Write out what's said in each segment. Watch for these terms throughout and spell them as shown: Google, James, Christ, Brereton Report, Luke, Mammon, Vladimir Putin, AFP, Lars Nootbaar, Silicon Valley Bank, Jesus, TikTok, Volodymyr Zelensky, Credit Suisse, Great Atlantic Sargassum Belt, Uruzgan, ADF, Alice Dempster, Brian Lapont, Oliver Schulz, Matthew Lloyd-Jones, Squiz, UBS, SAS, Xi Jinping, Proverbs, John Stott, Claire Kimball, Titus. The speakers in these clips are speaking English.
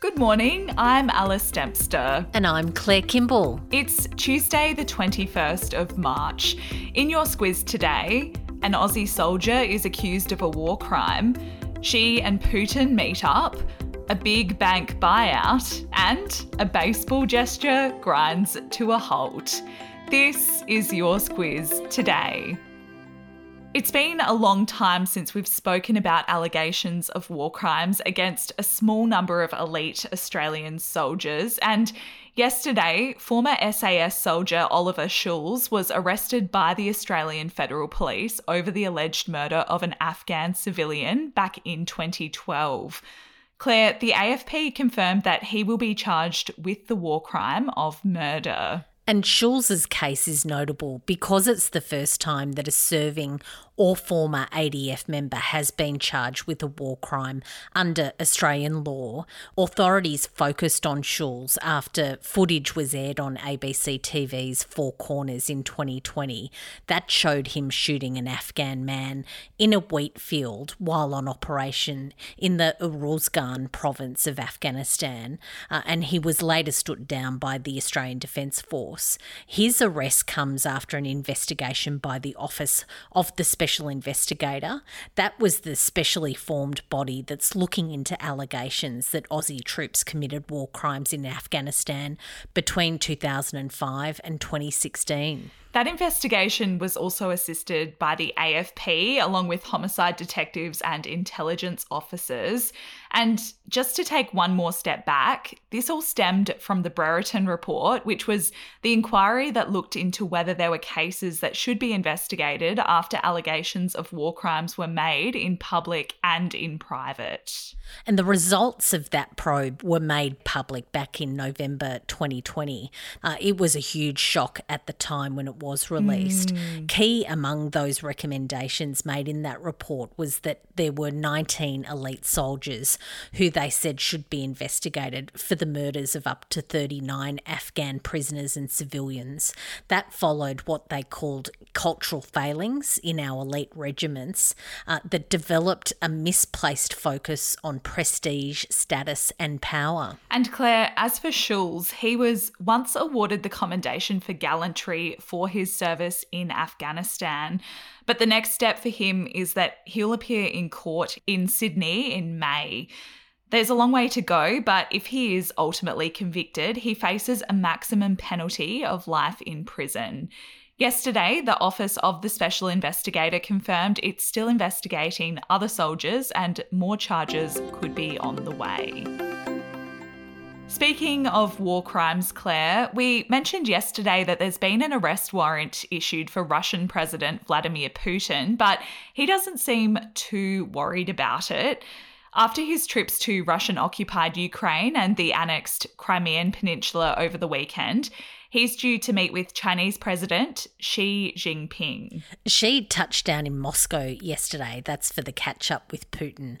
Good morning, I'm Alice Dempster. And I'm Claire Kimball. It's Tuesday the 21st of March. In your Squiz today, an Aussie soldier is accused of a war crime, she and Putin meet up, a big bank buyout, and a baseball gesture grinds to a halt. This is your Squiz today. It's been a long time since we've spoken about allegations of war crimes against a small number of elite Australian soldiers, and yesterday, former SAS soldier Oliver Schulz was arrested by the Australian Federal Police over the alleged murder of an Afghan civilian back in 2012. Claire, the AFP confirmed that he will be charged with the war crime of murder. And Schulz's case is notable because it's the first time that a serving or former ADF member has been charged with a war crime under Australian law. Authorities focused on Schulz after footage was aired on ABC TV's Four Corners in 2020. That showed him shooting an Afghan man in a wheat field while on operation in the Uruzgan province of Afghanistan, and he was later stood down by the Australian Defence Force. His arrest comes after an investigation by the Office of the Special Investigator. That was the specially formed body that's looking into allegations that Aussie troops committed war crimes in Afghanistan between 2005 and 2016. That investigation was also assisted by the AFP, along with homicide detectives and intelligence officers. And just to take one more step back, this all stemmed from the Brereton Report, which was the inquiry that looked into whether there were cases that should be investigated after allegations of war crimes were made in public and in private. And the results of that probe were made public back in November 2020. It was a huge shock at the time when it was released. Key among those recommendations made in that report was that there were 19 elite soldiers who they said should be investigated for the murders of up to 39 Afghan prisoners and civilians. That followed what they called cultural failings in our elite regiments that developed a misplaced focus on prestige, status and power. And Claire, as for Schulz, he was once awarded the Commendation for Gallantry for his service in Afghanistan. But the next step for him is that he'll appear in court in Sydney in May. There's a long way to go, but if he is ultimately convicted, he faces a maximum penalty of life in prison. Yesterday, the Office of the Special Investigator confirmed it's still investigating other soldiers and more charges could be on the way. Speaking of war crimes, Claire, we mentioned yesterday that there's been an arrest warrant issued for Russian President Vladimir Putin, but he doesn't seem too worried about it. After his trips to Russian-occupied Ukraine and the annexed Crimean Peninsula over the weekend, he's due to meet with Chinese President Xi Jinping. Xi touched down in Moscow yesterday. That's for the catch-up with Putin.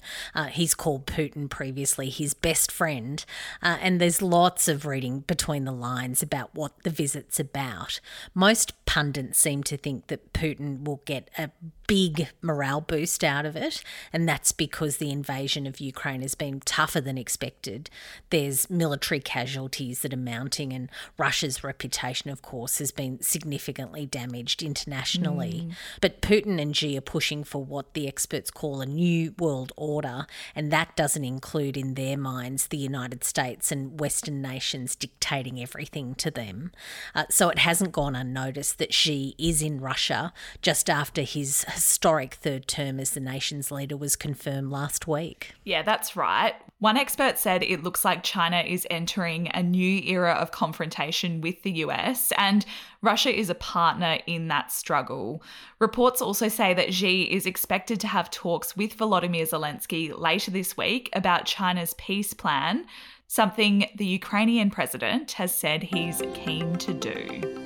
He's called Putin previously his best friend, and there's lots of reading between the lines about what the visit's about. Most pundits seem to think that Putin will get a big morale boost out of it, and that's because the invasion of Ukraine has been tougher than expected. There's military casualties that are mounting, and Russia's reputation, of course, has been significantly damaged internationally. But Putin and Xi are pushing for what the experts call a new world order, and that doesn't include, in their minds, the United States and Western nations dictating everything to them. So it hasn't gone unnoticed that Xi is in Russia just after his historic third term as the nation's leader was confirmed last week. Yeah, that's right. One expert said it looks like China is entering a new era of confrontation with the US, and Russia is a partner in that struggle. Reports also say that Xi is expected to have talks with Volodymyr Zelensky later this week about China's peace plan, something the Ukrainian president has said he's keen to do.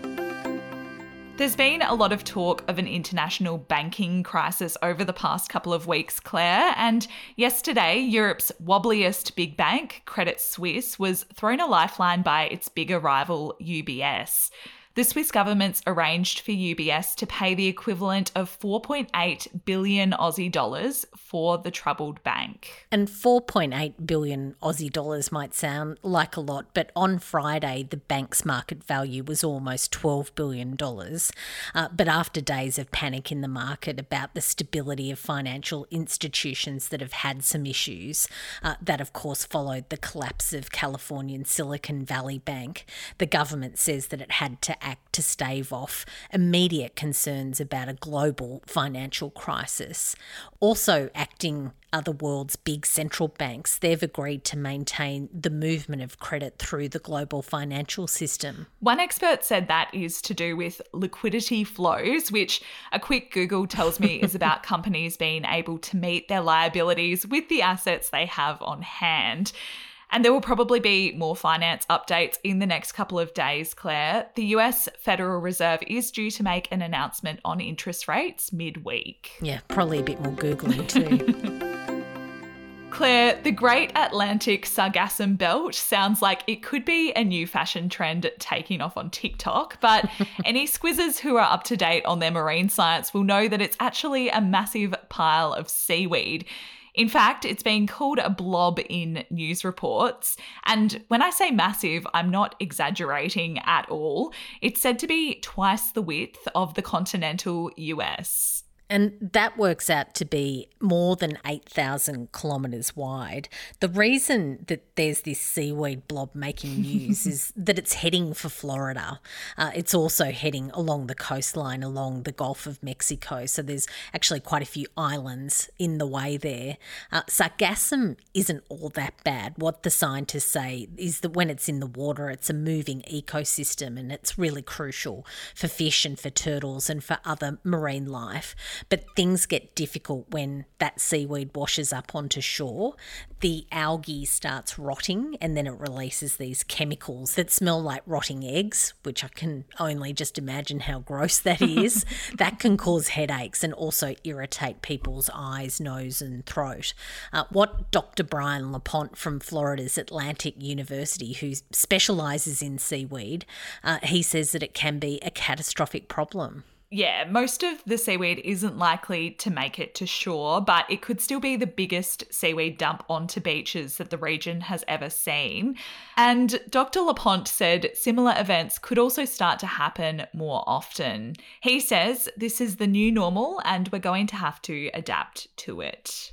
There's been a lot of talk of an international banking crisis over the past couple of weeks, Claire, and yesterday, Europe's wobbliest big bank, Credit Suisse, was thrown a lifeline by its bigger rival, UBS. The Swiss government's arranged for UBS to pay the equivalent of 4.8 billion Aussie dollars for the troubled bank. And 4.8 billion Aussie dollars might sound like a lot, but on Friday, the bank's market value was almost $12 billion. But after days of panic in the market about the stability of financial institutions that have had some issues, that of course followed the collapse of Californian Silicon Valley Bank, the government says that it had to act to stave off immediate concerns about a global financial crisis. Also acting are the world's big central banks. They've agreed to maintain the movement of credit through the global financial system. One expert said that is to do with liquidity flows, which a quick Google tells me is about companies being able to meet their liabilities with the assets they have on hand. And there will probably be more finance updates in the next couple of days, Claire. The US Federal Reserve is due to make an announcement on interest rates midweek. Yeah, probably a bit more Googling too. Claire, the Great Atlantic Sargassum Belt sounds like it could be a new fashion trend taking off on TikTok, but any squizzers who are up to date on their marine science will know that it's actually a massive pile of seaweed. In fact, it's been called a blob in news reports. And when I say massive, I'm not exaggerating at all. It's said to be twice the width of the continental US. And that works out to be more than 8,000 kilometres wide. The reason that there's this seaweed blob making news is that it's heading for Florida. It's also heading along the coastline, along the Gulf of Mexico. So there's actually quite a few islands in the way there. Sargassum isn't all that bad. What the scientists say is that when it's in the water, it's a moving ecosystem and it's really crucial for fish and for turtles and for other marine life. But things get difficult when that seaweed washes up onto shore. The algae starts rotting and then it releases these chemicals that smell like rotting eggs, which I can only just imagine how gross that is. That can cause headaches and also irritate people's eyes, nose and throat. What Dr. Brian Lapont from Florida's Atlantic University, who specialises in seaweed, he says that it can be a catastrophic problem. Yeah, most of the seaweed isn't likely to make it to shore, but it could still be the biggest seaweed dump onto beaches that the region has ever seen. And Dr. Lapont said similar events could also start to happen more often. He says this is the new normal and we're going to have to adapt to it.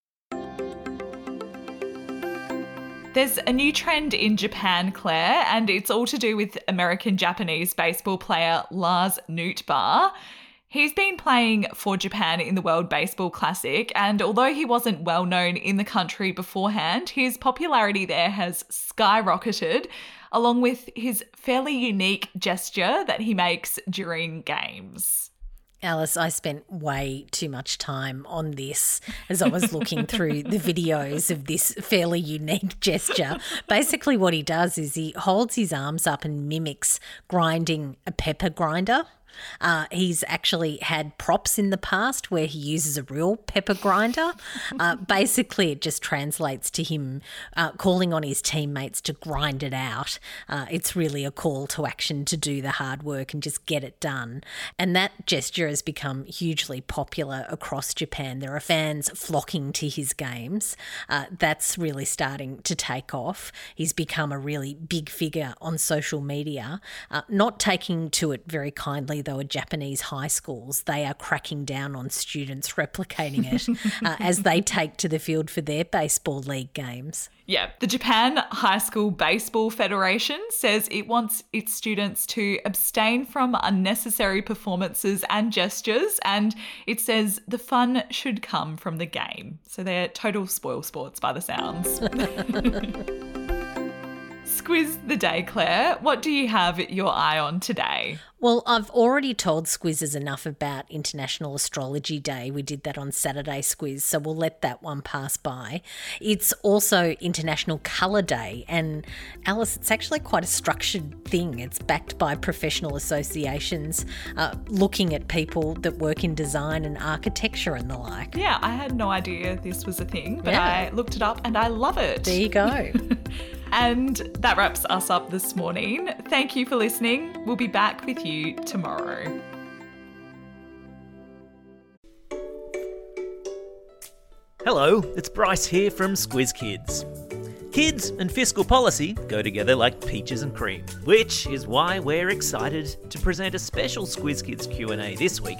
There's a new trend in Japan, Claire, and it's all to do with American-Japanese baseball player Lars Nootbaar. He's been playing for Japan in the World Baseball Classic, and although he wasn't well known in the country beforehand, his popularity there has skyrocketed, along with his fairly unique gesture that he makes during games. Alice, I spent way too much time on this as I was looking through the videos of this fairly unique gesture. Basically what he does is he holds his arms up and mimics grinding a pepper grinder. He's actually had props in the past where he uses a real pepper grinder. Basically, it just translates to him calling on his teammates to grind it out. It's really a call to action to do the hard work and just get it done. And that gesture has become hugely popular across Japan. There are fans flocking to his games. That's really starting to take off. He's become a really big figure on social media, not taking to it very kindly. particularly though at Japanese high schools, they are cracking down on students replicating it as they take to the field for their baseball league games. Yeah, the Japan High School Baseball Federation says it wants its students to abstain from unnecessary performances and gestures, and it says the fun should come from the game. So they're total spoil sports by the sounds. Squiz the day, Claire. What do you have your eye on today? Well, I've already told Squizzers enough about International Astrology Day. We did that on Saturday, Squiz, so we'll let that one pass by. It's also International Colour Day, and Alice, it's actually quite a structured thing. It's backed by professional associations looking at people that work in design and architecture and the like. Yeah, I had no idea this was a thing, but yeah. I looked it up and I love it. There you go. And that wraps us up this morning. Thank you for listening. We'll be back with you tomorrow. Hello, it's Bryce here from Squiz Kids. Kids and fiscal policy go together like peaches and cream, which is why we're excited to present a special Squiz Kids Q&A this week